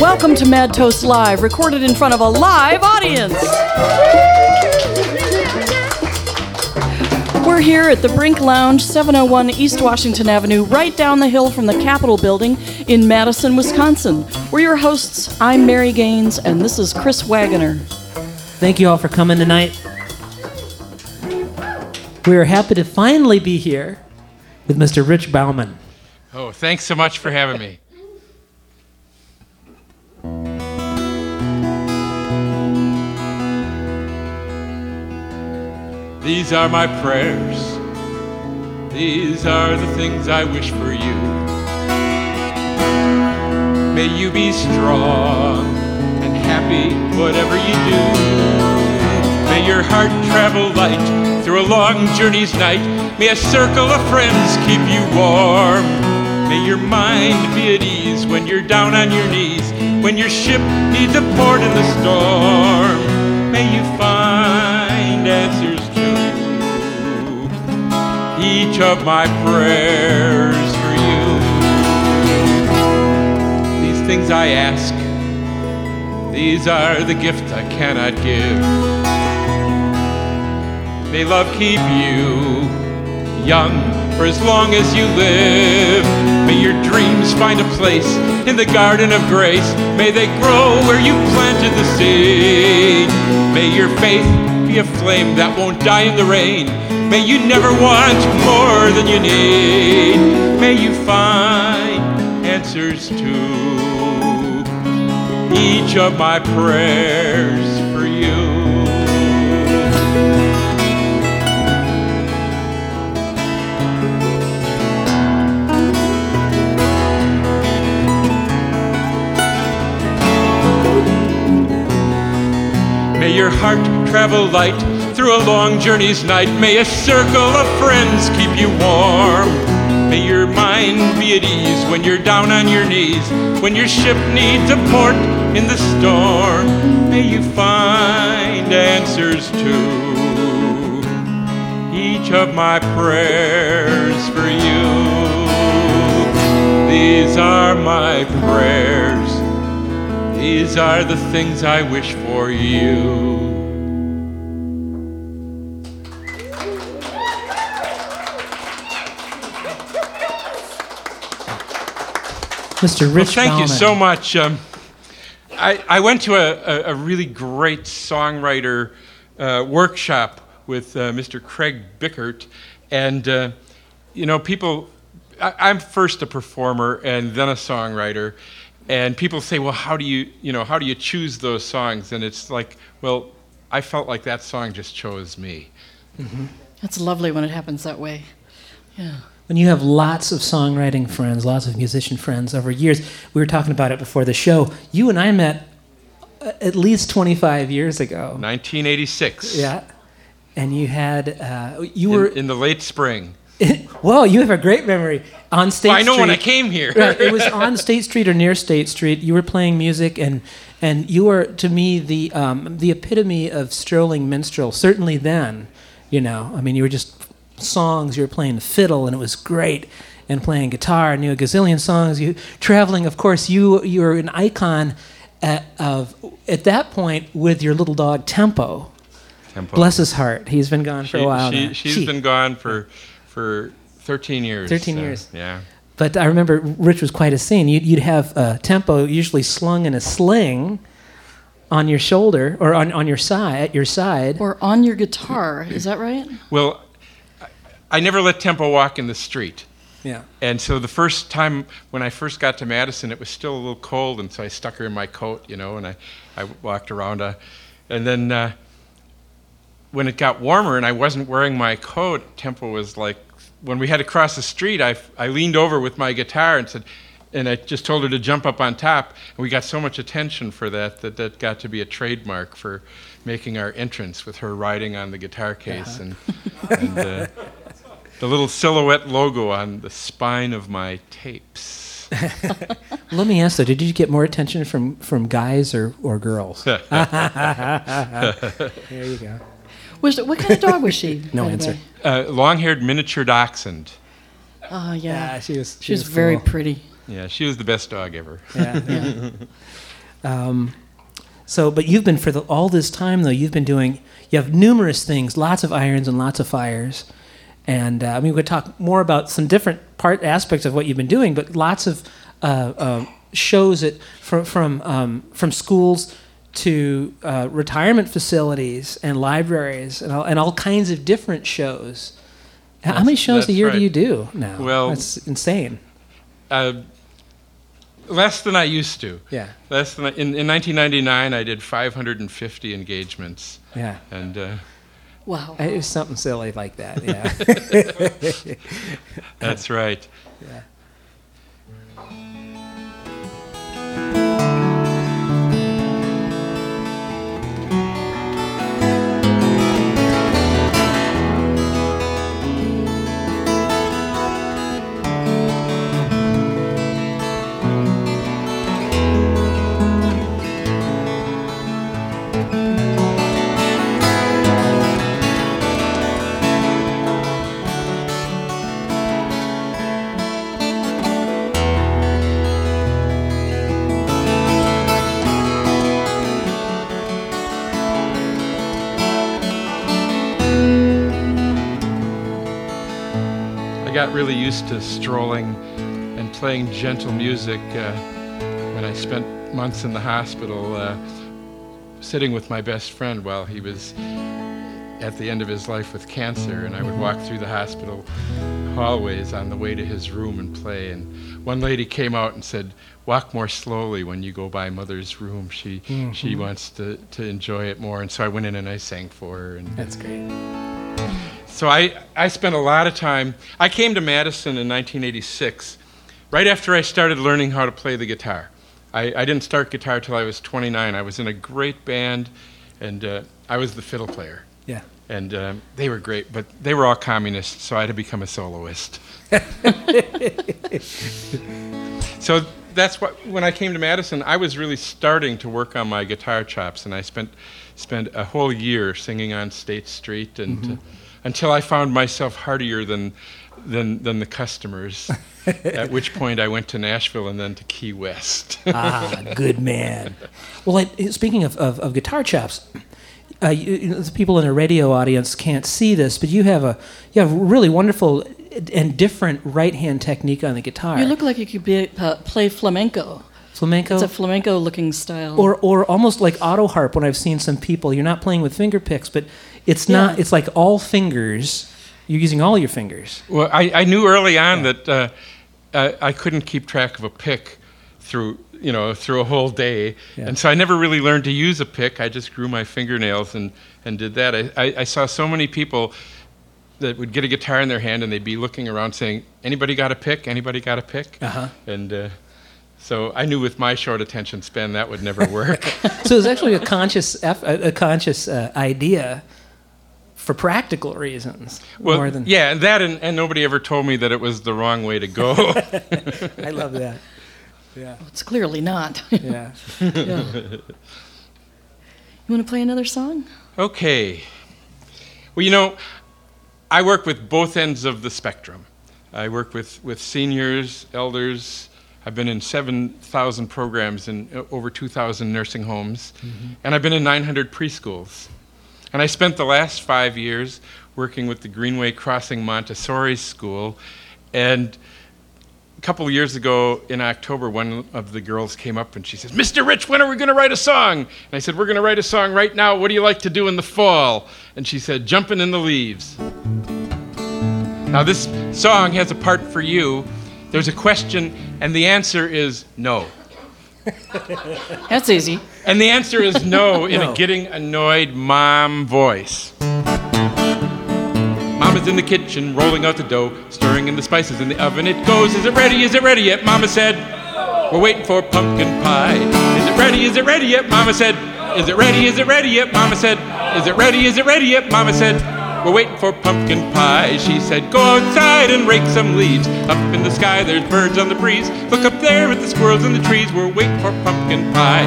Welcome to Mad Toast Live, recorded in front of a live audience. We're here at the Brink Lounge, 701 East Washington Avenue, right down the hill from the Capitol Building in Madison, Wisconsin. We're your hosts. I'm Mary Gaines, and this is Chris Wagoner. Thank you all for coming tonight. We are happy to finally be here with Mr. Rich Bauman. Oh, thanks so much for having me. These are my prayers. These are the things I wish for you. May you be strong and happy, whatever you do. May your heart travel light through a long journey's night. May a circle of friends keep you warm. May your mind be at ease when you're down on your knees, when your ship needs a port in the storm. May you find answers each of my prayers for you. These things I ask, these are the gifts I cannot give. May love keep you young for as long as you live. May your dreams find a place in the garden of grace. May they grow where you planted the seed. May your faith be a flame that won't die in the rain. May you never want more than you need. May you find answers to each of my prayers for you. May your heart travel light through a long journey's night. May a circle of friends keep you warm. May your mind be at ease when you're down on your knees, when your ship needs a port in the storm. May you find answers to each of my prayers for you. These are my prayers. These are the things I wish for you. Mr. Rich, well, thank you so much. I went to a really great songwriter workshop with Mr. Craig Bickert, and people. I'm first a performer and then a songwriter, and people say, "Well, how do you choose those songs?" And it's like, well, I felt like that song just chose me. Mm-hmm. That's lovely when it happens that way. Yeah. When you have lots of songwriting friends, lots of musician friends over years, we were talking about it before the show. You and I met at least 25 years ago. 1986. Yeah. And you had, you were... In the late spring. Whoa, you have a great memory. On State Street. I know when I came here. Right, it was on State Street or near State Street. You were playing music, and you were, to me, the epitome of strolling minstrel, certainly then, you were just... songs, you were playing the fiddle and it was great, and playing guitar and knew a gazillion songs, you traveling, of course, you were an icon at that point with your little dog Tempo. Bless his heart, he's been gone for a while. She's been gone for 13 years. 13 years. Yeah. But I remember Rich was quite a scene. You'd have Tempo usually slung in a sling on your shoulder or on your side at your side. Or on your guitar, is that right? Well, I never let Tempo walk in the street. Yeah. And so the first time, when I first got to Madison, it was still a little cold, and so I stuck her in my coat, and I walked around. And then when it got warmer and I wasn't wearing my coat, Tempo was like, when we had to cross the street, I leaned over with my guitar and said, and I just told her to jump up on top. And we got so much attention for that got to be a trademark for making our entrance with her riding on the guitar case. Uh-huh. and the little silhouette logo on the spine of my tapes. Let me ask though, did you get more attention from guys or girls? There you go. What kind of dog was she? No answer. Long-haired miniature dachshund. Oh, yeah. She was very pretty. Yeah, she was the best dog ever. Yeah. Yeah. So, but you've been, all this time, though, you have numerous things, lots of irons and lots of fires. And, I mean, we could talk more about some different aspects of what you've been doing, but lots of shows from schools to retirement facilities and libraries and all kinds of different shows. How many shows a year do you do now? Well, that's insane. Less than I used to. Yeah. Less than in 1999, I did 550 engagements. Yeah. And wow. It was something silly like that. Yeah. That's right. Yeah. Really used to strolling and playing gentle music when I spent months in the hospital sitting with my best friend while he was at the end of his life with cancer, and I would walk through the hospital hallways on the way to his room and play. And one lady came out and said, "Walk more slowly when you go by Mother's room. She wants to enjoy it more." And so I went in and I sang for her. And that's great. So I spent a lot of time. I came to Madison in 1986, right after I started learning how to play the guitar. I didn't start guitar till I was 29. I was in a great band, and I was the fiddle player. Yeah. And they were great, but they were all communists, so I had to become a soloist. So that's when I came to Madison, I was really starting to work on my guitar chops, and I spent a whole year singing on State Street and. Mm-hmm. Until I found myself hardier than the customers, at which point I went to Nashville and then to Key West. Good man. Well, speaking of guitar chops, the people in the radio audience can't see this, but you have really wonderful and different right hand technique on the guitar. You look like you could play flamenco. Flamenco? It's a flamenco-looking style. Or almost like auto harp. When I've seen some people, you're not playing with finger picks, but it's not. It's like all fingers. You're using all your fingers. Well, I knew early on that I couldn't keep track of a pick through a whole day, and so I never really learned to use a pick. I just grew my fingernails and did that. I saw so many people that would get a guitar in their hand and they'd be looking around saying, "Anybody got a pick? Anybody got a pick?" Uh-huh. And so I knew with my short attention span that would never work. So it was actually a conscious idea for practical reasons. Well, more than and nobody ever told me that it was the wrong way to go. I love that. Yeah, well, it's clearly not. Yeah. Yeah. You want to play another song? Okay. Well, I work with both ends of the spectrum. I work with seniors, elders. I've been in 7,000 programs in over 2,000 nursing homes, mm-hmm. and I've been in 900 preschools. And I spent the last 5 years working with the Greenway Crossing Montessori School, and a couple years ago in October, one of the girls came up and she says, "Mr. Rich, when are we going to write a song?" And I said, "We're going to write a song right now. What do you like to do in the fall?" And she said, "Jumping in the Leaves." Now this song has a part for you. There's a question, and the answer is no. That's easy. And the answer is no in a getting annoyed mom voice. Mama's in the kitchen, rolling out the dough, stirring in the spices in the oven. It goes, "Is it ready? Is it ready yet?" Mama said, "We're waiting for pumpkin pie." "Is it ready? Is it ready yet?" Mama said. "Is it ready? Is it ready yet?" Mama said. "Is it ready? Is it ready yet?" Mama said. "We're waiting for pumpkin pie." She said, "Go outside and rake some leaves. Up in the sky there's birds on the breeze. Look up there at the squirrels in the trees. We're waiting for pumpkin pie.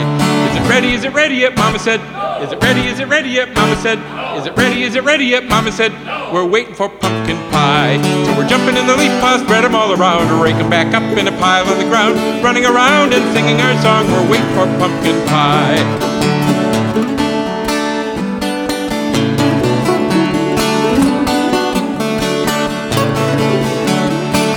Is it ready? Is it ready yet?" Mama said. "Is it ready? Is it ready yet?" Mama said. Is it ready? Is it ready yet? Mama said, no. We're waiting for pumpkin pie. So we're jumping in the leaf pods, spread them all around, rake them back up in a pile on the ground, running around and singing our song. We're waiting for pumpkin pie.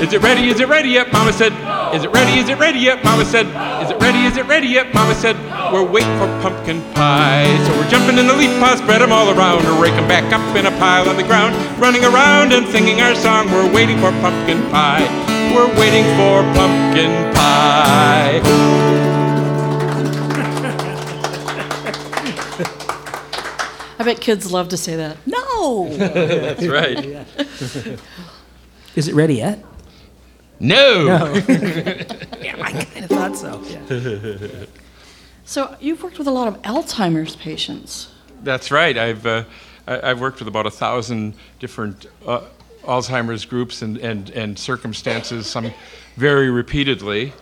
Is it ready? Is it ready yet? Mama said. Is it ready? Is it ready yet? Mama said. Is it ready? Is it ready yet? Mama said. We're waiting for pumpkin pie. So we're jumping in the leaf pods, spread them all around, rake them back up in a pile on the ground, running around and singing our song. We're waiting for pumpkin pie. We're waiting for pumpkin pie. I bet kids love to say that. No! That's right. Is it ready yet? No. Yeah, I kind of thought so. Yeah. So you've worked with a lot of Alzheimer's patients. That's right. I've worked with about 1,000 different Alzheimer's groups and circumstances, some very repeatedly,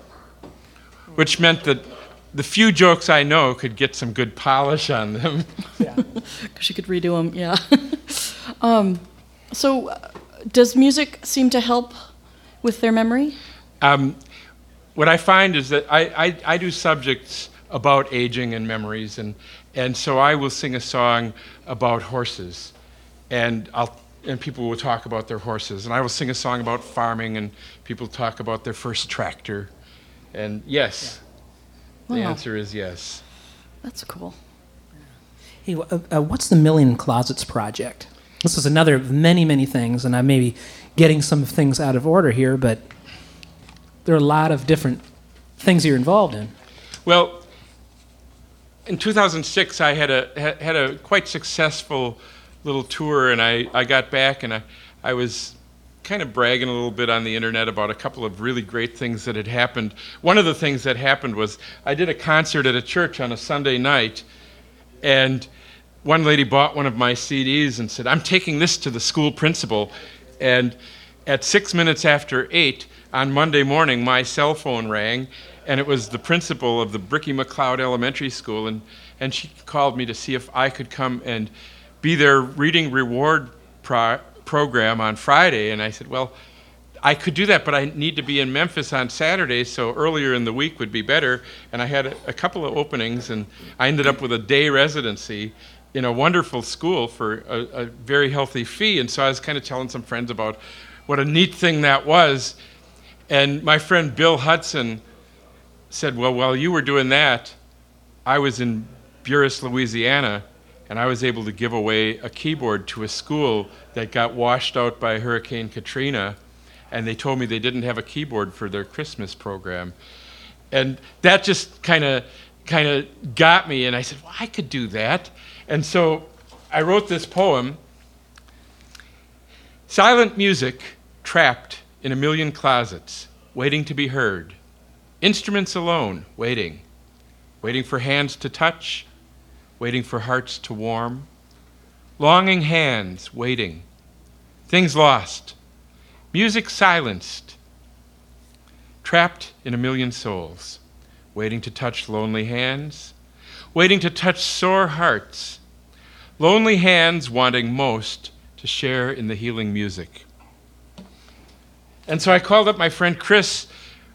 which meant that the few jokes I know could get some good polish on them. Yeah, because you could redo them. Yeah. Does music seem to help with their memory? What I find is that I do subjects about aging and memories, and so I will sing a song about horses, and people will talk about their horses, and I will sing a song about farming, and people talk about their first tractor, and yes, yeah. Wow. The answer is yes. That's cool. Hey, what's the Million Closets Project? This is another of many, many things, and I may be getting some things out of order here, but there are a lot of different things you're involved in. Well, in 2006, I had a quite successful little tour, and I got back, and I was kind of bragging a little bit on the internet about a couple of really great things that had happened. One of the things that happened was I did a concert at a church on a Sunday night, and one lady bought one of my CDs and said, I'm taking this to the school principal. And at 6 minutes after 8 on Monday morning, my cell phone rang, and it was the principal of the Bricky McLeod Elementary School, and she called me to see if I could come and be their reading reward program on Friday. And I said, well, I could do that, but I need to be in Memphis on Saturday, so earlier in the week would be better. And I had a couple of openings, and I ended up with a day residency in a wonderful school for a very healthy fee. And so I was kind of telling some friends about what a neat thing that was. And my friend Bill Hudson said, well, while you were doing that, I was in Buras, Louisiana, and I was able to give away a keyboard to a school that got washed out by Hurricane Katrina. And they told me they didn't have a keyboard for their Christmas program. And that just kind of got me. And I said, well, I could do that. And so I wrote this poem, silent music trapped in a million closets, waiting to be heard. Instruments alone, waiting. Waiting for hands to touch, waiting for hearts to warm. Longing hands, waiting. Things lost, music silenced. Trapped in a million souls, waiting to touch lonely hands, waiting to touch sore hearts. Lonely hands wanting most to share in the healing music. And so I called up my friend Chris,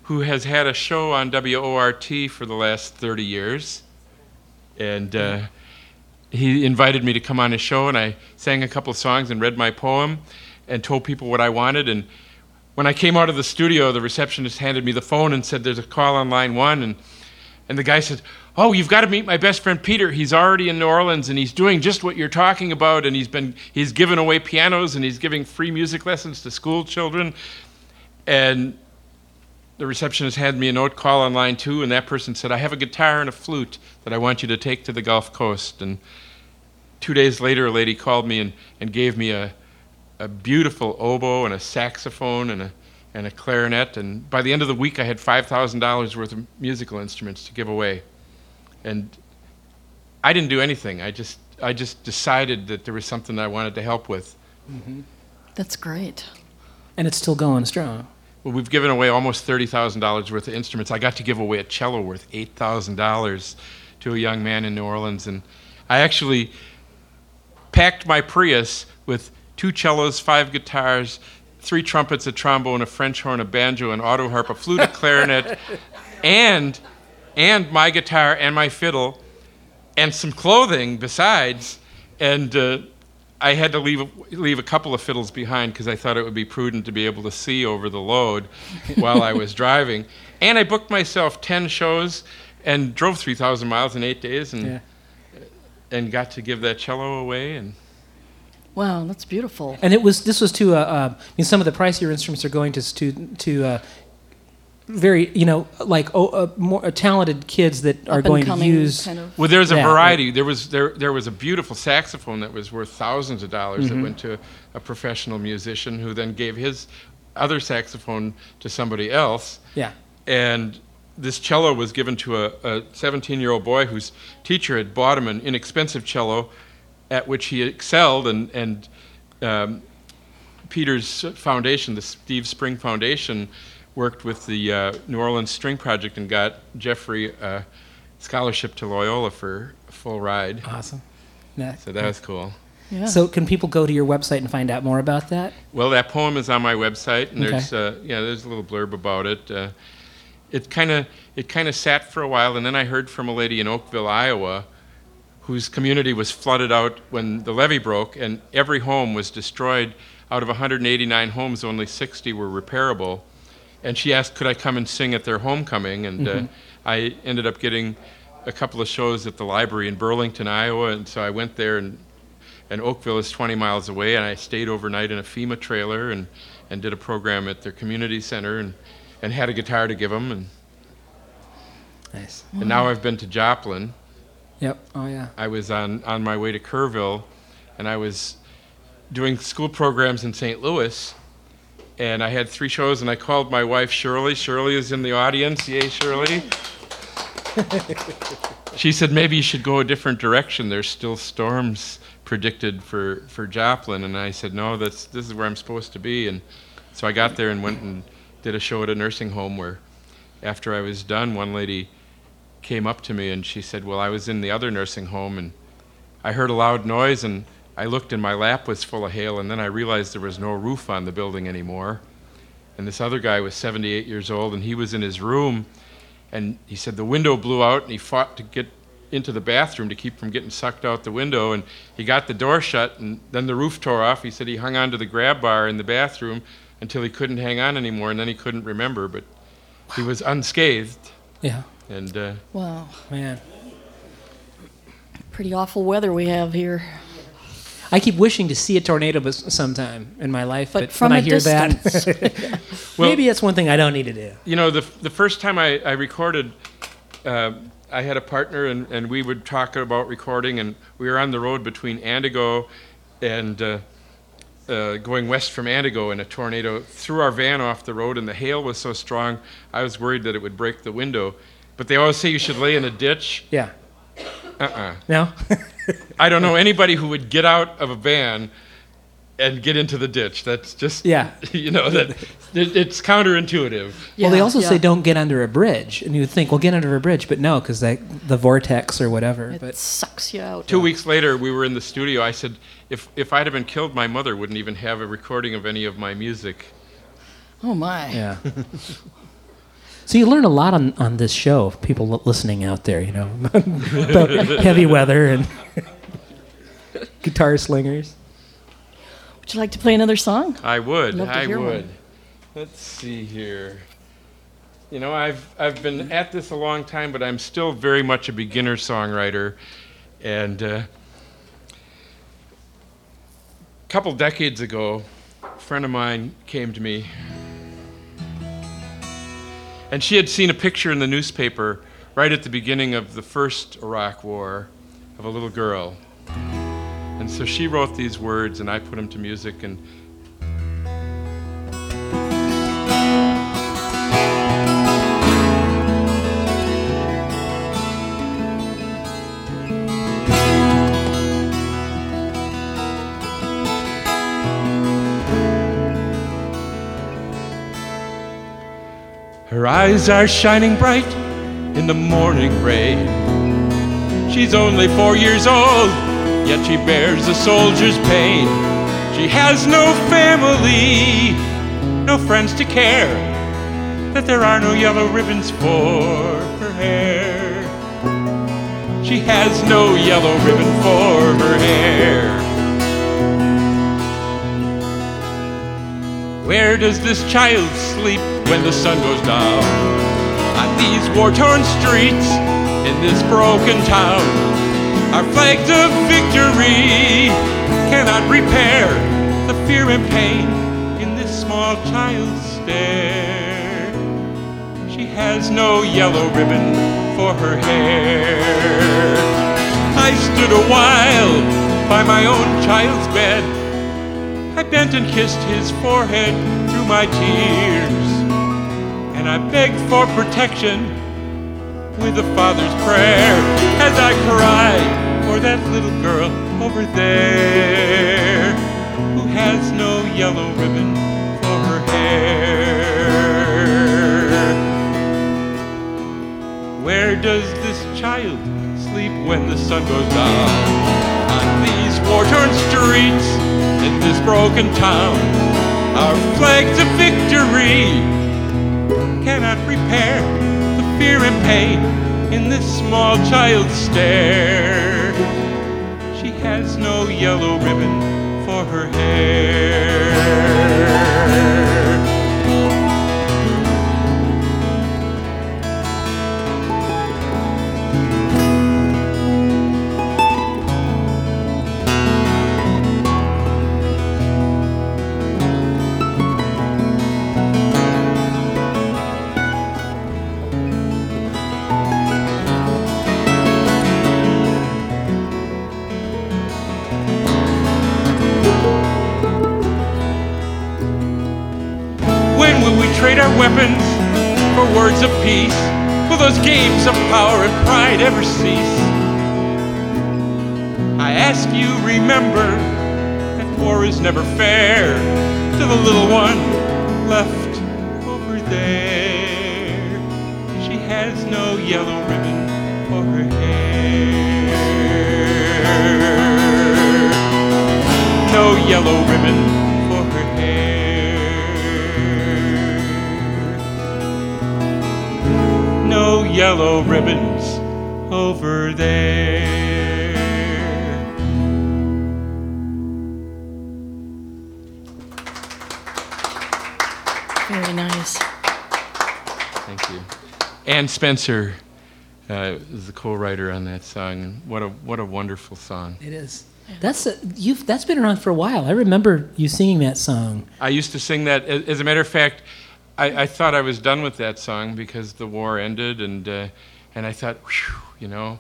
who has had a show on WORT for the last 30 years. And he invited me to come on his show, and I sang a couple songs and read my poem and told people what I wanted. And when I came out of the studio, the receptionist handed me the phone and said, there's a call on line one. And the guy said, oh, you've got to meet my best friend Peter. He's already in New Orleans, and he's doing just what you're talking about, and he's given away pianos, and he's giving free music lessons to school children. And the receptionist had me a note, call on line two, and that person said, I have a guitar and a flute that I want you to take to the Gulf Coast. And 2 days later, a lady called me and gave me a beautiful oboe and a saxophone and a clarinet. And by the end of the week, I had $5,000 worth of musical instruments to give away. And I didn't do anything. I just decided that there was something I wanted to help with. Mm-hmm. That's great. And it's still going strong. Well, we've given away almost $30,000 worth of instruments. I got to give away a cello worth $8,000 to a young man in New Orleans. And I actually packed my Prius with 2 cellos, 5 guitars, 3 trumpets, a trombone, a French horn, a banjo, an auto harp, a flute, a clarinet, and my guitar and my fiddle, and some clothing besides. And I had to leave a couple of fiddles behind because I thought it would be prudent to be able to see over the load while I was driving. And I booked myself 10 shows and drove 3,000 miles in 8 days and got to give that cello away. And wow, that's beautiful. And this was to I mean, some of the pricier instruments are going to very more talented kids that are going to use. Kind of. Well, there's a variety. There was a beautiful saxophone that was worth thousands of dollars that went to a professional musician who then gave his other saxophone to somebody else. Yeah. And this cello was given to a 17-year-old boy whose teacher had bought him an inexpensive cello, at which he excelled, and Peter's foundation, the Steve Spring Foundation, worked with the New Orleans String Project and got Jeffrey a scholarship to Loyola for a full ride. Awesome. So that was cool. Yeah. So can people go to your website and find out more about that? Well, that poem is on my website, and there's a little blurb about it. It kind of sat for a while, and then I heard from a lady in Oakville, Iowa, whose community was flooded out when the levee broke, and every home was destroyed. Out of 189 homes, only 60 were repairable. And she asked, could I come and sing at their homecoming? And I ended up getting a couple of shows at the library in Burlington, Iowa, and so I went there, and Oakville is 20 miles away, and I stayed overnight in a FEMA trailer and did a program at their community center and had a guitar to give them. And, nice. And now I've been to Joplin. Yep. Oh, yeah. I was on my way to Kerrville, and I was doing school programs in St. Louis, and I had 3 shows, and I called my wife, Shirley. Shirley is in the audience. Yay, Shirley. She said, maybe you should go a different direction. There's still storms predicted for Joplin. And I said, no, this is where I'm supposed to be. And so I got there and went and did a show at a nursing home where, after I was done, one lady came up to me and she said, well, I was in the other nursing home and I heard a loud noise and I looked and my lap was full of hail, and then I realized there was no roof on the building anymore. And this other guy was 78 years old and he was in his room, and he said the window blew out and he fought to get into the bathroom to keep from getting sucked out the window, and he got the door shut and then the roof tore off. He said he hung on to the grab bar in the bathroom until he couldn't hang on anymore, and then he couldn't remember, but he was unscathed. Yeah. And wow, man, pretty awful weather we have here. I keep wishing to see a tornado sometime in my life, but from when I hear distance. That, well, maybe that's one thing I don't need to do. You know, the first time I recorded, I had a partner, and we would talk about recording, and we were on the road between Antigo and going west from Antigo, and a tornado threw our van off the road, and the hail was so strong, I was worried that it would break the window. But they always say you should lay in a ditch. Yeah. No? I don't know anybody who would get out of a van and get into the ditch. That's just, it's counterintuitive. Yeah. Well, they also say don't get under a bridge. And you would think, well, get under a bridge. But no, because the vortex or whatever. It sucks you out. 2 weeks later, we were in the studio. I said, if I'd have been killed, my mother wouldn't even have a recording of any of my music. Oh, my. Yeah. So you learn a lot on this show, people listening out there, about heavy weather and guitar slingers. Would you like to play another song? I would. I would. Let's see here. You know, I've been at this a long time, but I'm still very much a beginner songwriter. And a couple decades ago, a friend of mine came to me. And she had seen a picture in the newspaper right at the beginning of the first Iraq War of a little girl. And so she wrote these words, and I put them to music. And her eyes are shining bright in the morning rain. She's only 4 years old, yet she bears a soldier's pain. She has no family, no friends to care, that there are no yellow ribbons for her hair. She has no yellow ribbon for her hair. Where does this child sleep when the sun goes down? On these war-torn streets, in this broken town, our flags of victory cannot repair the fear and pain in this small child's stare. She has no yellow ribbon for her hair. I stood a while by my own child's bed. I bent and kissed his forehead through my tears, and I begged for protection with a father's prayer as I cried for that little girl over there who has no yellow ribbon for her hair. Where does this child sleep when the sun goes down? On these war-torn streets, in this broken town, our flags of victory cannot repair fear and pain in this small child's stare. She has no yellow ribbon for her hair. Weapons for words of peace. Will those games of power and pride ever cease? I ask you, remember that war is never fair to the little one left over there. She has no yellow ribbon for her hair. No yellow ribbon. Yellow ribbons over there. Very nice. Thank you. Ann Spencer is the co-writer on that song. What a wonderful song. It is. That's been around for a while. I remember you singing that song. I used to sing that. As a matter of fact, I thought I was done with that song because the war ended, and I thought, whew, you know,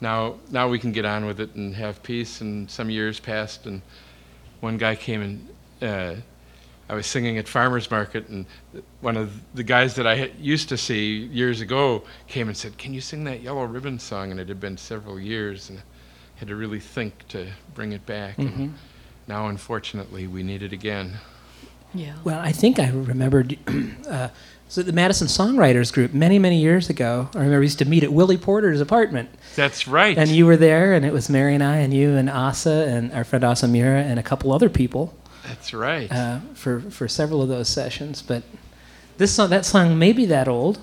now we can get on with it and have peace. And some years passed, and one guy came and I was singing at farmers market, and one of the guys that I used to see years ago came and said, "Can you sing that Yellow Ribbon song?" And it had been several years, and I had to really think to bring it back. Mm-hmm. And now, unfortunately, we need it again. Yeah. Well, I think I remembered so the Madison Songwriters Group many years ago. I remember we used to meet at Willie Porter's apartment. That's right. And you were there, and it was Mary and I, and you, and Asa, and our friend Asa Mira, and a couple other people. That's right. For several of those sessions, but that song may be that old.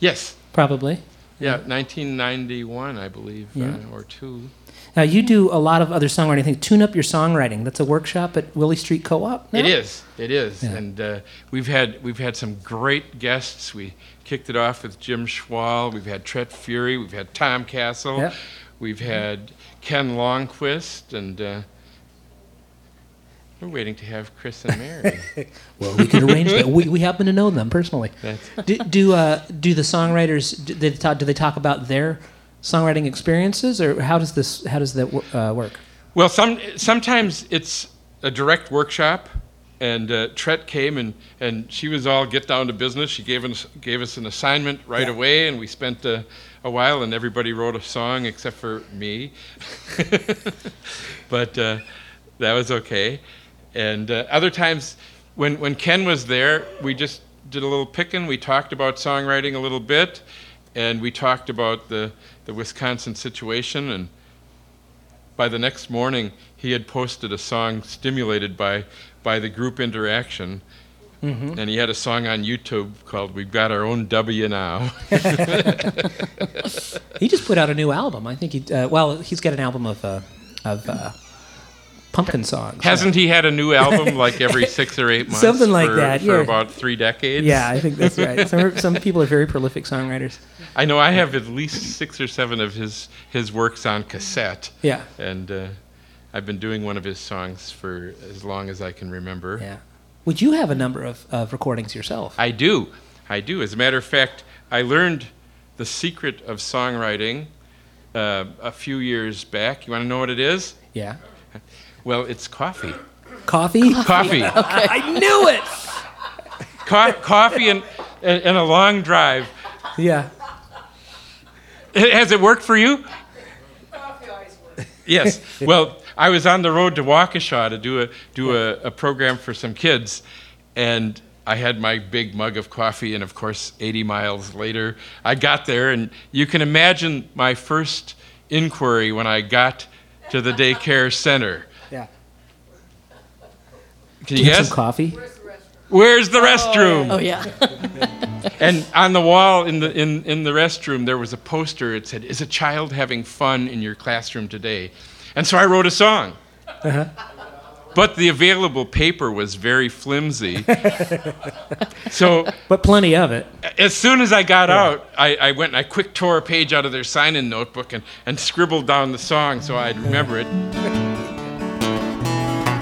Yes. Probably. Yeah, 1991, I believe, yeah. Or two. Now, you do a lot of other songwriting things. Tune Up Your Songwriting. That's a workshop at Willie Street Co-op now? It is. Yeah. And we've had some great guests. We kicked it off with Jim Schwall. We've had Trett Fury. We've had Tom Castle. Yep. We've had Ken Longquist. And we're waiting to have Chris and Mary. Well, we could arrange that. We happen to know them personally. Do the songwriters, do they talk about their songwriting experiences, or how does that work? Well, sometimes it's a direct workshop, and Trett came and she was all get down to business. She gave us an assignment right away, and we spent a while, and everybody wrote a song except for me. But that was okay. And other times, when Ken was there, we just did a little picking. We talked about songwriting a little bit, and we talked about the Wisconsin situation, and By the next morning, he had posted a song stimulated by the group interaction, mm-hmm. and he had a song on YouTube called "We've Got Our Own W Now." He just put out a new album. I think he he's got an album of pumpkin songs. Hasn't he had a new album like every 6 or 8 months? Something like that. For about 3 decades? Yeah, I think that's right. Some people are very prolific songwriters. I know I have at least 6 or 7 of his works on cassette. Yeah. And I've been doing one of his songs for as long as I can remember. Yeah. Would you have a number of recordings yourself? I do. As a matter of fact, I learned the secret of songwriting a few years back. You want to know what it is? Yeah. Well, it's coffee. Coffee. Okay. I knew it. Coffee and a long drive. Yeah. Has it worked for you? Coffee always works. Yes. Well, I was on the road to Waukesha to do a program for some kids, and I had my big mug of coffee, and of course, 80 miles later, I got there, and you can imagine my first inquiry when I got to the daycare center. Yeah. Can you guess? Some coffee. Where's the restroom? Oh yeah. And on the wall in the restroom there was a poster. It said, "Is a child having fun in your classroom today?" And so I wrote a song. Uh-huh. But the available paper was very flimsy. But plenty of it. As soon as I got out, I went and I quick tore a page out of their sign-in notebook and scribbled down the song so I'd remember it.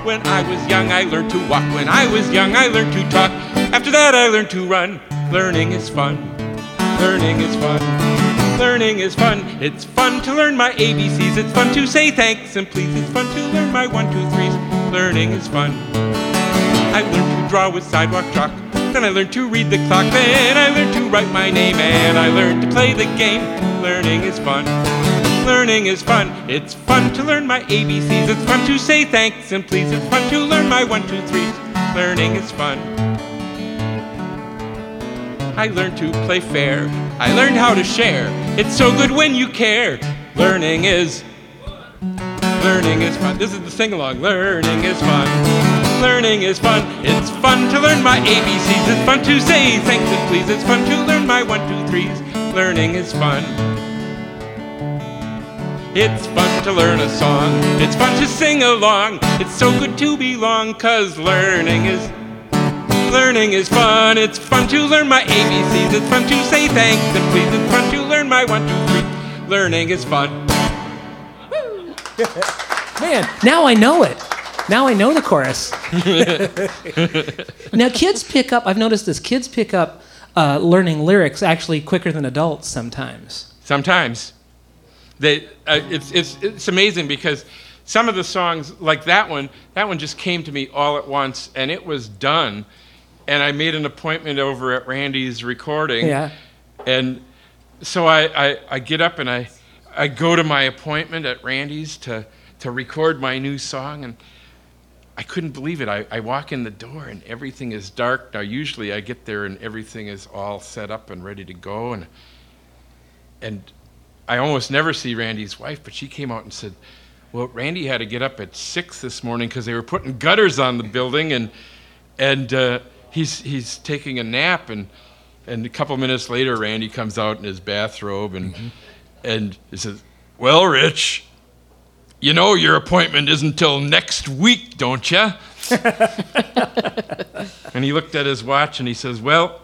When I was young, I learned to walk. When I was young, I learned to talk. After that, I learned to run. Learning is fun. Learning is fun. Learning is fun. It's fun to learn my ABCs. It's fun to say thanks and please. It's fun to learn my 1, 2, 3s. Learning is fun. I learned to draw with sidewalk chalk. Then I learned to read the clock. Then I learned to write my name. And I learned to play the game. Learning is fun. Learning is fun. It's fun to learn my ABCs. It's fun to say thanks and please. It's fun to learn my 1, 2, 3s. Learning is fun. I learned to play fair. I learned how to share. It's so good when you care. Learning is fun. Learning is fun. This is the sing-along. Learning is fun. Learning is fun. It's fun to learn my ABCs. It's fun to say thanks and please. It's fun to learn my 1, 2, 3s. Learning is fun. It's fun to learn a song. It's fun to sing along. It's so good to belong, 'cause learning is fun. It's fun to learn my ABCs. It's fun to say thanks and please. It's fun to learn my 1, 2, 3. Learning is fun. Man, now I know it. Now I know the chorus. Now kids pick up learning lyrics actually quicker than adults sometimes. Sometimes. It's amazing because some of the songs, like that one just came to me all at once and it was done. And I made an appointment over at Randy's recording. Yeah. And so I get up and I go to my appointment at Randy's to record my new song, and I couldn't believe it. I walk in the door, and everything is dark. Now, usually I get there, and everything is all set up and ready to go, and I almost never see Randy's wife, but she came out and said, well, Randy had to get up at 6 this morning because they were putting gutters on the building, and he's taking a nap, and a couple minutes later, Randy comes out in his bathrobe, and... Mm-hmm. And he says, well, Rich, you know your appointment isn't till next week, don't you? And he looked at his watch and he says, well,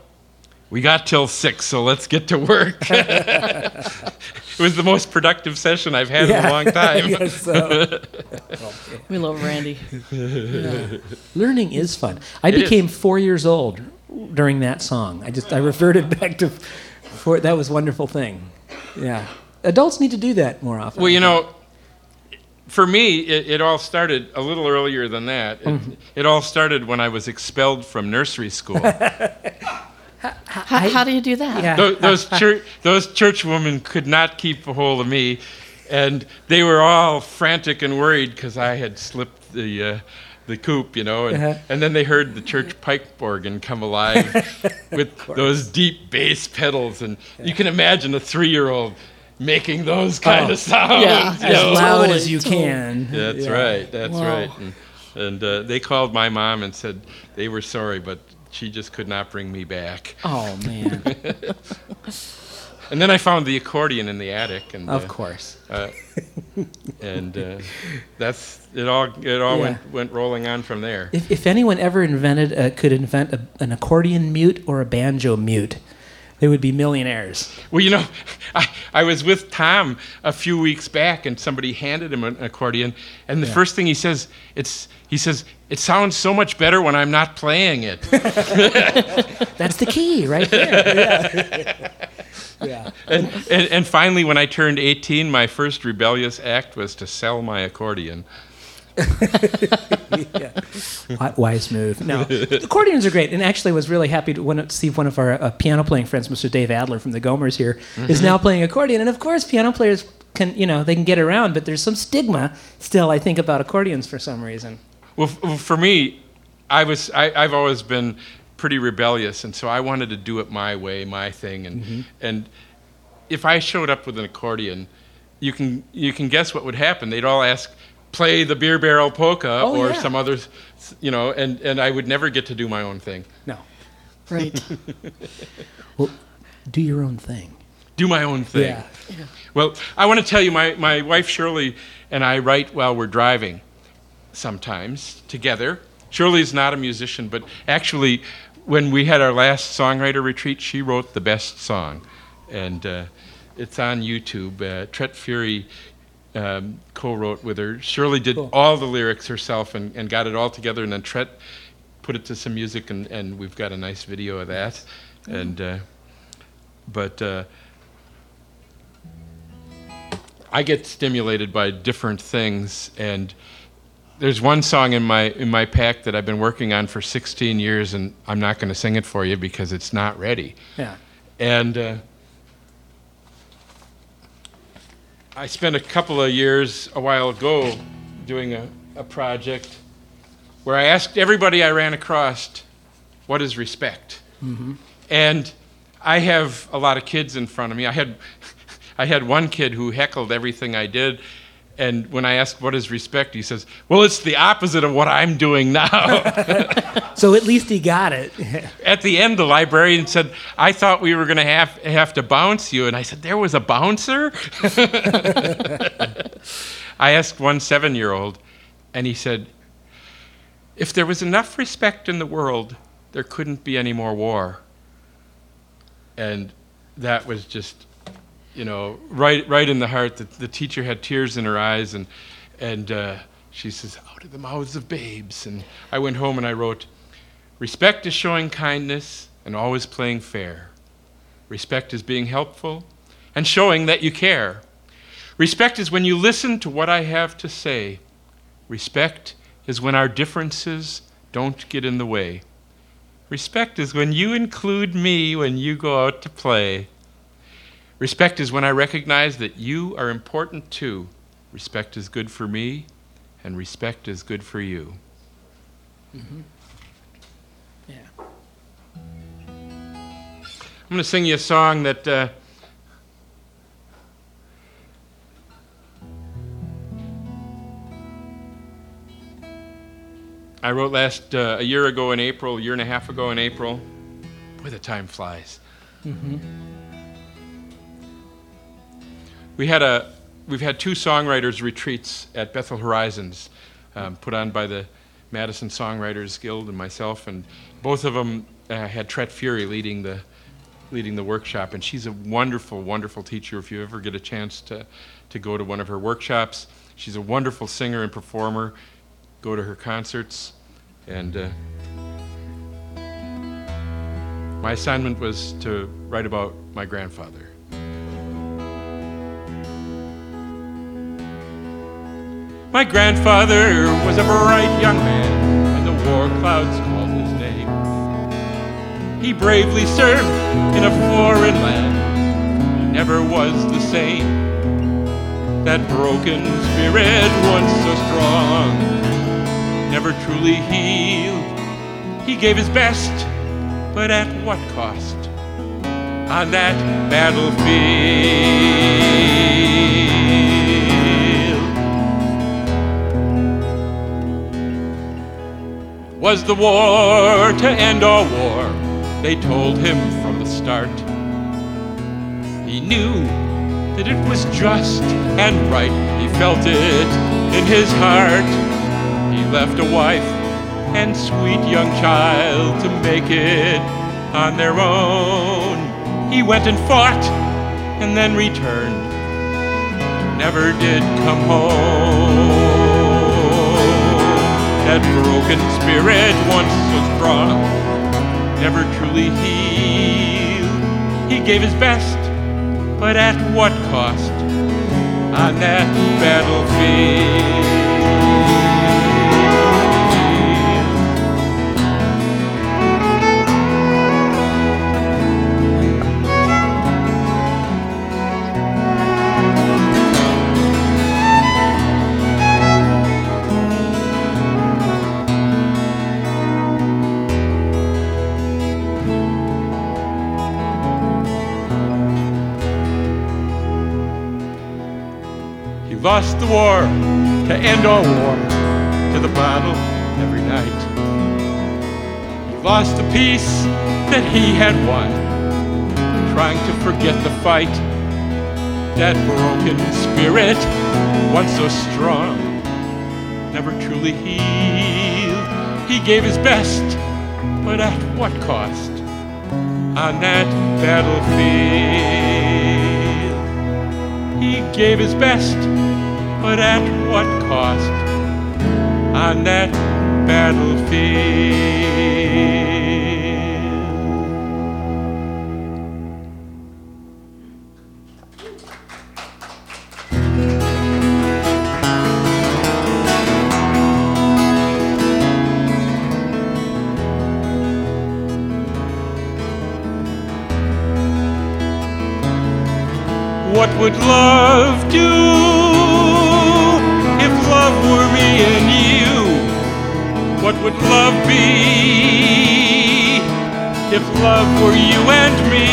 we got till 6, so let's get to work. It was the most productive session I've had in a long time. I guess so. We love Randy. Yeah. Learning is fun. I became 4 years old during that song. I reverted back to 4. That was a wonderful thing. Yeah. Adults need to do that more often. Well, you know, for me, it all started a little earlier than that. It all started when I was expelled from nursery school. How do you do that? Yeah. Those church women could not keep a hold of me, and they were all frantic and worried because I had slipped the coop, you know, and then they heard the church pipe organ come alive with those deep bass pedals, and you can imagine a 3-year-old making those kind of sounds. Yeah, as loud as you can. That's right. That's right. And they called my mom and said they were sorry, but she just could not bring me back. Oh, man. And then I found the accordion in the attic. And of course. And that's it. All went rolling on from there. If anyone ever could invent an accordion mute or a banjo mute, they would be millionaires. Well, you know, I was with Tom a few weeks back, and somebody handed him an accordion, and the first thing he says, it sounds so much better when I'm not playing it. That's the key right there. Yeah. And finally, when I turned 18, my first rebellious act was to sell my accordion. Wise move. No, accordions are great, and actually, I was really happy to see one of our piano playing friends, Mr. Dave Adler from the Gomers here, is now playing accordion. And of course, piano players can get around, but there's some stigma still, I think, about accordions for some reason. Well, for me, I've always been pretty rebellious, and so I wanted to do it my way, my thing, and if I showed up with an accordion, you can guess what would happen. They'd all ask, play the beer barrel polka or some other, and I would never get to do my own thing. No. Right. Well, do your own thing. Do my own thing. Yeah. Well, I want to tell you, my wife Shirley and I write while we're driving sometimes together. Shirley's not a musician, but actually when we had our last songwriter retreat, she wrote the best song. And it's on YouTube. Trett Fury co-wrote with her. Shirley did all the lyrics herself and got it all together, and then Trett put it to some music, and we've got a nice video of that. And but I get stimulated by different things, and there's one song in my pack that I've been working on for 16 years, and I'm not going to sing it for you because it's not ready. Yeah. And I spent a couple of years a while ago doing a project where I asked everybody I ran across, what is respect? Mm-hmm. And I have a lot of kids in front of me. I had one kid who heckled everything I did, and when I asked what is respect, he says, well, it's the opposite of what I'm doing now. So at least he got it. At the end, the librarian said, I thought we were going to have to bounce you. And I said, there was a bouncer? I asked one 7-year-old, and he said, if there was enough respect in the world, there couldn't be any more war. And that was just... right in the heart. The teacher had tears in her eyes, and she says, out of the mouths of babes. And I went home and I wrote, respect is showing kindness and always playing fair. Respect is being helpful and showing that you care. Respect is when you listen to what I have to say. Respect is when our differences don't get in the way. Respect is when you include me when you go out to play. Respect is when I recognize that you are important too. Respect is good for me, and respect is good for you. Mm-hmm. Yeah. I'm going to sing you a song that I wrote a year and a half ago in April. Boy, the time flies. Mm-hmm. We've had 2 songwriters retreats at Bethel Horizons, put on by the Madison Songwriters Guild and myself, and both of them had Trett Fury leading the workshop, and she's a wonderful, wonderful teacher. If you ever get a chance to go to one of her workshops, she's a wonderful singer and performer. Go to her concerts, and my assignment was to write about my grandfather. My grandfather was a bright young man, and the war clouds called his name. He bravely served in a foreign land, he never was the same. That broken spirit, once so strong, never truly healed. He gave his best, but at what cost? on that battlefield. Was the war to end all war? They told him from the start. He knew that it was just and right. He felt it in his heart. He left a wife and sweet young child to make it on their own. He went and fought and then returned, never did come home. That broken spirit, once so strong, never truly healed. He gave his best, but at what cost on that battlefield? Lost the war to end all war, to the bottle every night. He lost the peace that he had won, trying to forget the fight. That broken spirit, once so strong, never truly healed. He gave his best, but at what cost on that battlefield? He gave his best, but at what cost on that battlefield? What would love do? What would love be if love were you and me?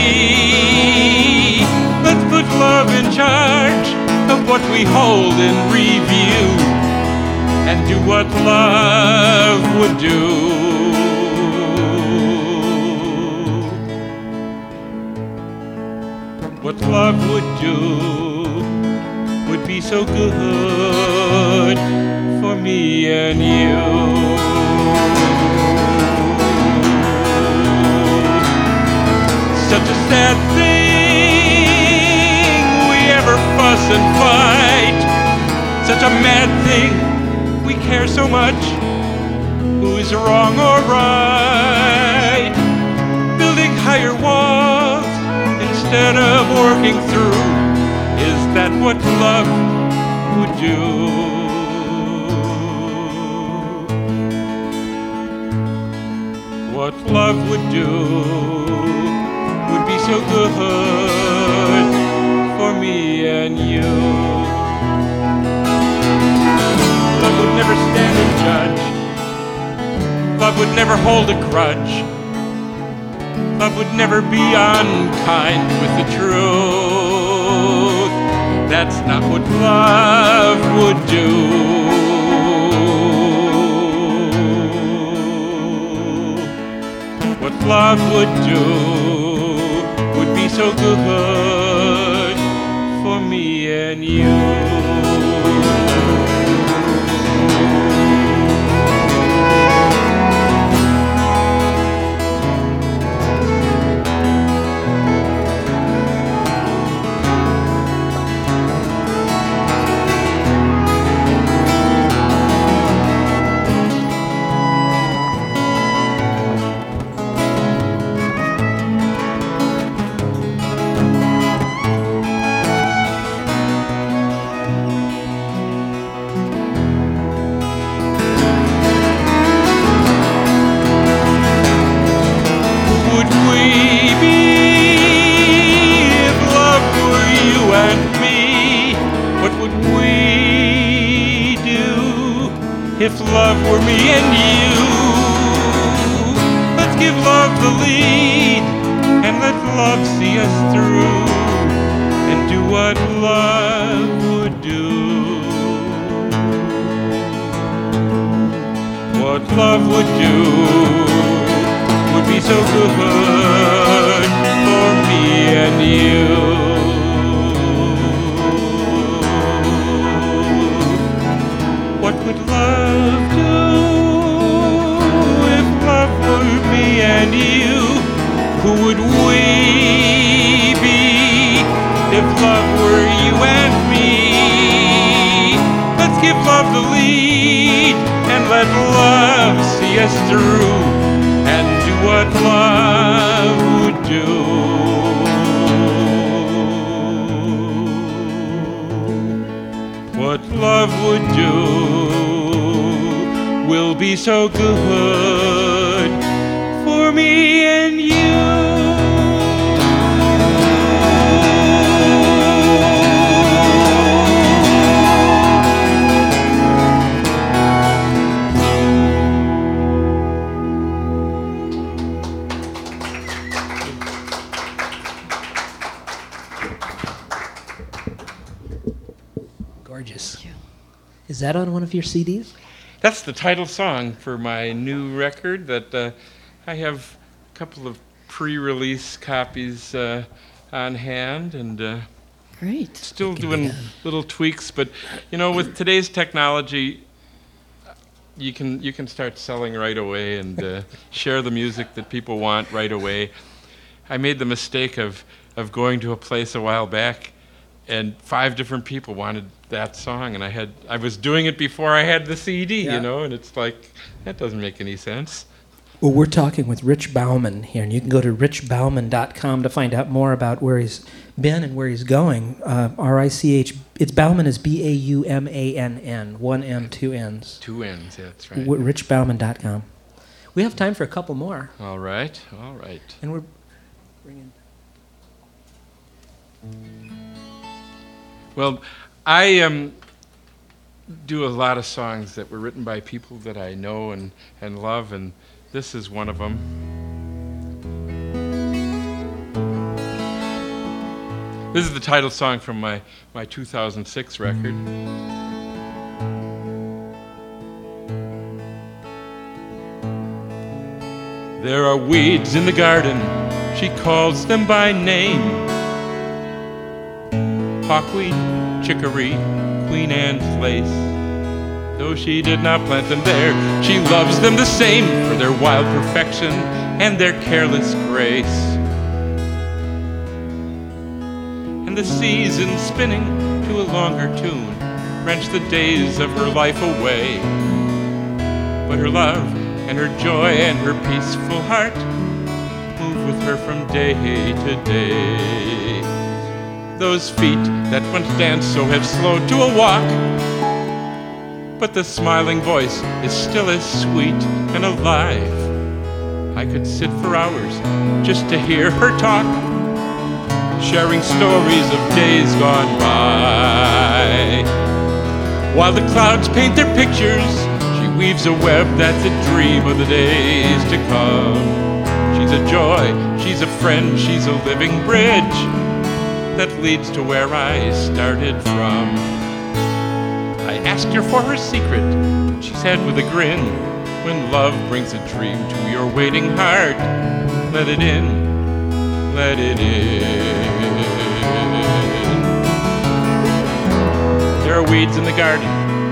Let's put love in charge of what we hold and review, and do what love would do. What love would do would be so good for me and you. Such a sad thing, we ever fuss and fight. Such a mad thing, we care so much who's wrong or right. Building higher walls instead of working through, is that what love would do? What love would do would be so good for me and you. Love would never stand and judge. Love would never hold a grudge. Love would never be unkind with the truth. That's not what love would do. What love would do would be so good for me and you. If love were me and you, let's give love the lead and let love see us through and do what love would do. What love would do would be so good for me and you. What would love do if love were me and you? Who would we be if love were you and me? Let's give love the lead and let love see us through and do what love would do. What love would do will be so good for me and you. Gorgeous. Is that on one of your CDs? That's the title song for my new record that I have a couple of pre-release copies on hand, and great. Still doing little tweaks, but you know, with today's technology, you can start selling right away and share the music that people want right away. I made the mistake of going to a place a while back, and 5 different people wanted that song, and I was doing it before I had the CD, yeah. You know, and it's like, that doesn't make any sense. Well, we're talking with Rich Bauman here, and you can go to richbauman.com to find out more about where he's been and where he's going. R-I-C-H, it's Bauman is B-A-U-M-A-N-N, one M, two N's. Two N's, yeah, that's right. richbauman.com. We have time for a couple more. All right, all right. And we're bringing... Well, I do a lot of songs that were written by people that I know and love, and this is one of them. This is the title song from my 2006 record. There are weeds in the garden, she calls them by name. Hawkweed, chicory, Queen Anne's lace. Though she did not plant them there, she loves them the same for their wild perfection and their careless grace. And the season spinning to a longer tune wrenched the days of her life away. But her love and her joy and her peaceful heart moved with her from day to day. Those feet that once danced so have slowed to a walk, but the smiling voice is still as sweet and alive. I could sit for hours just to hear her talk, sharing stories of days gone by. While the clouds paint their pictures, she weaves a web that's a dream of the days to come. She's a joy, she's a friend, she's a living bridge that leads to where I started from. I asked her for her secret, she said with a grin, when love brings a dream to your waiting heart, let it in, let it in. There are weeds in the garden,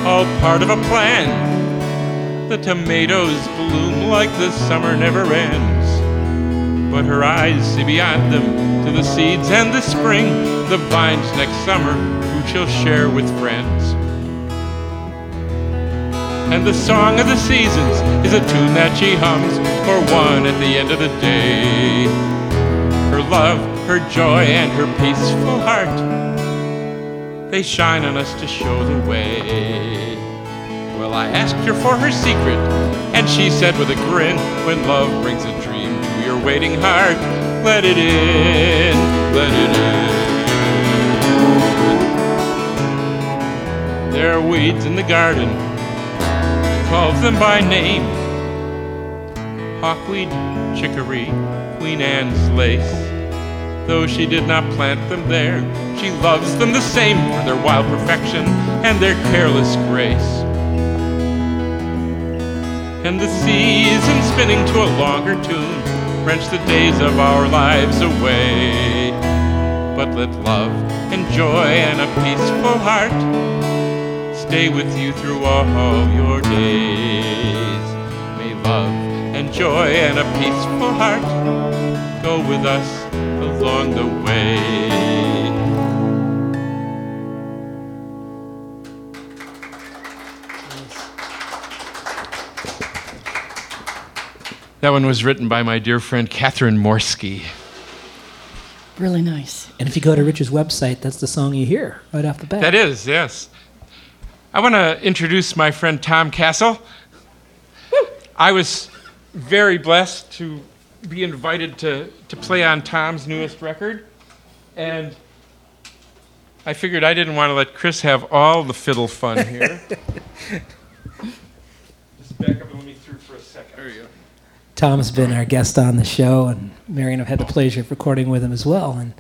all part of a plan. The tomatoes bloom like the summer never ends, but her eyes see beyond them to the seeds and the spring, the vines next summer, who she'll share with friends. And the song of the seasons is a tune that she hums for one at the end of the day. Her love, her joy, and her peaceful heart, they shine on us to show the way. Well, I asked her for her secret, and she said with a grin, when love brings a dream to your waiting heart, let it in, let it in. There are weeds in the garden, she calls them by name. hawkweed, chicory, Queen Anne's lace. Though she did not plant them there, she loves them the same for their wild perfection and their careless grace. And the seasons spinning to a longer tune wrench the days of our lives away. But let love and joy and a peaceful heart stay with you through all your days. May love and joy and a peaceful heart go with us along the way. That one was written by my dear friend Catherine Morsky. Really nice. And if you go to Richard's website, that's the song you hear right off the bat. That is, yes. I want to introduce my friend Tom Castle. Woo! I was very blessed to be invited to play on Tom's newest record. And I figured I didn't want to let Chris have all the fiddle fun here. Just back up and let me through for a second. There you go. Tom's been our guest on the show, and Mary and I've had the pleasure of recording with him as well. And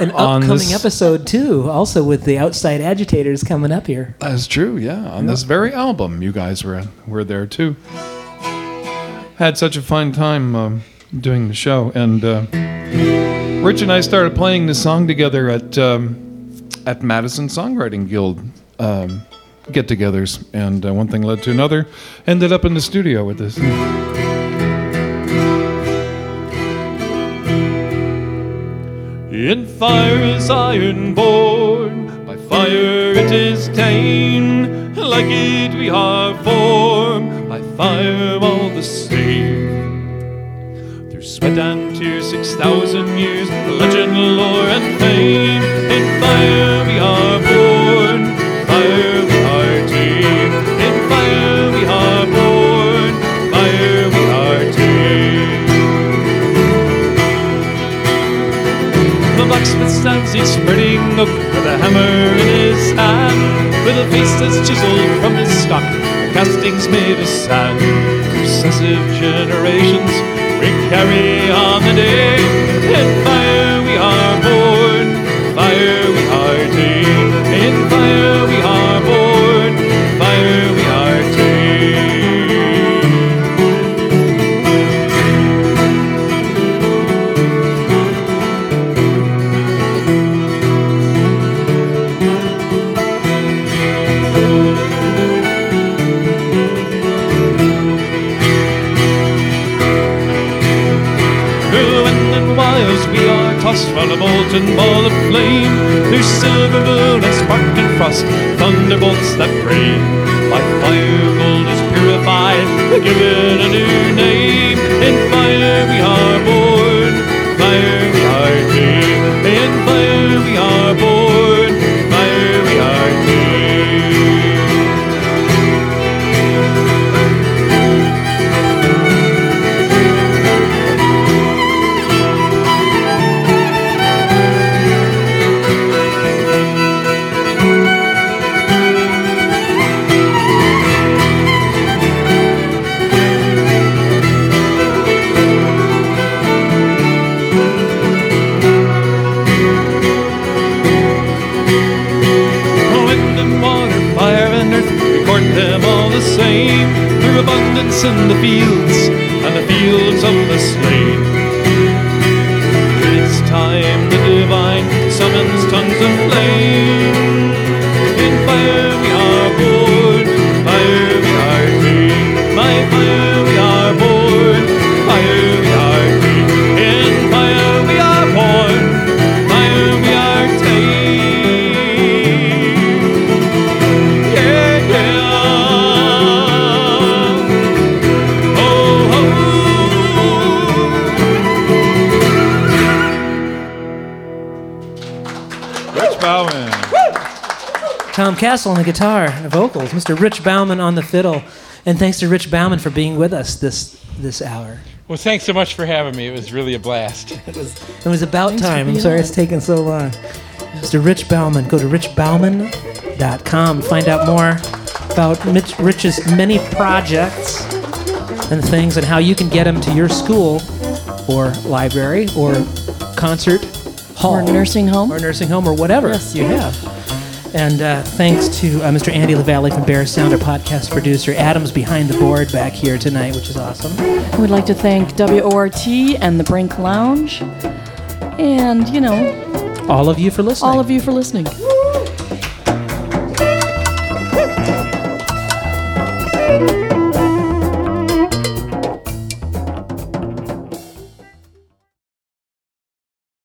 an upcoming episode, too, also with the Outside Agitators coming up here. That's true, yeah. On this very album, you guys were there, too. Had such a fun time doing the show. And Rich and I started playing this song together at Madison Songwriting Guild get-togethers. And one thing led to another. Ended up in the studio with this. In fire is iron born, by fire it is ta'en. Like it we are formed, by fire all the same. Through sweat and tears, 6,000 years, legend, lore, and fame. In fire we are born, fire we are ta'en. In fire we are born, fire we are ta'en. Blacksmith stands, he's spreading oak with a hammer in his hand, with a face that's chiseled from his stock, castings made of sand. Successive generations we carry on the day. In fire we are born, fire we are ta'en. In fire we are born, fire we are ta'en. Tossed round a molten ball of flame, through silver moon and sparkling frost, thunderbolts that rain. By fire gold is purified, given a new name. In fire we are born, fire we are ta'en. In fire we are born, fire we are ta'en. Through abundance in the fields and the fields of the slain, it's time the divine summons tongues of flame. In fire we are born, fire we are ta'en. By fire we are born, fire we are ta'en. In fire we are born, fire we are ta'en. Yeah, yeah. Tom Castle on the guitar and vocals, Mr. Rich Bauman on the fiddle, and thanks to Rich Bauman for being with us this hour. Well, thanks so much for having me. It was really a blast. It was about thanks time. I'm sorry it's taken so long. Mr. Rich Bauman. Go to richbauman.com. Find out more about Rich's many projects. and things, and how you can get them to your school or library or concert hall. Or nursing home. Or nursing home or whatever you have. And thanks to Mr. Andy LaValle from Bear Sound, our podcast producer. Adam's behind the board back here tonight, which is awesome. I would like to thank WORT and the Brink Lounge. And, you know... all of you for listening. All of you for listening. Thank you.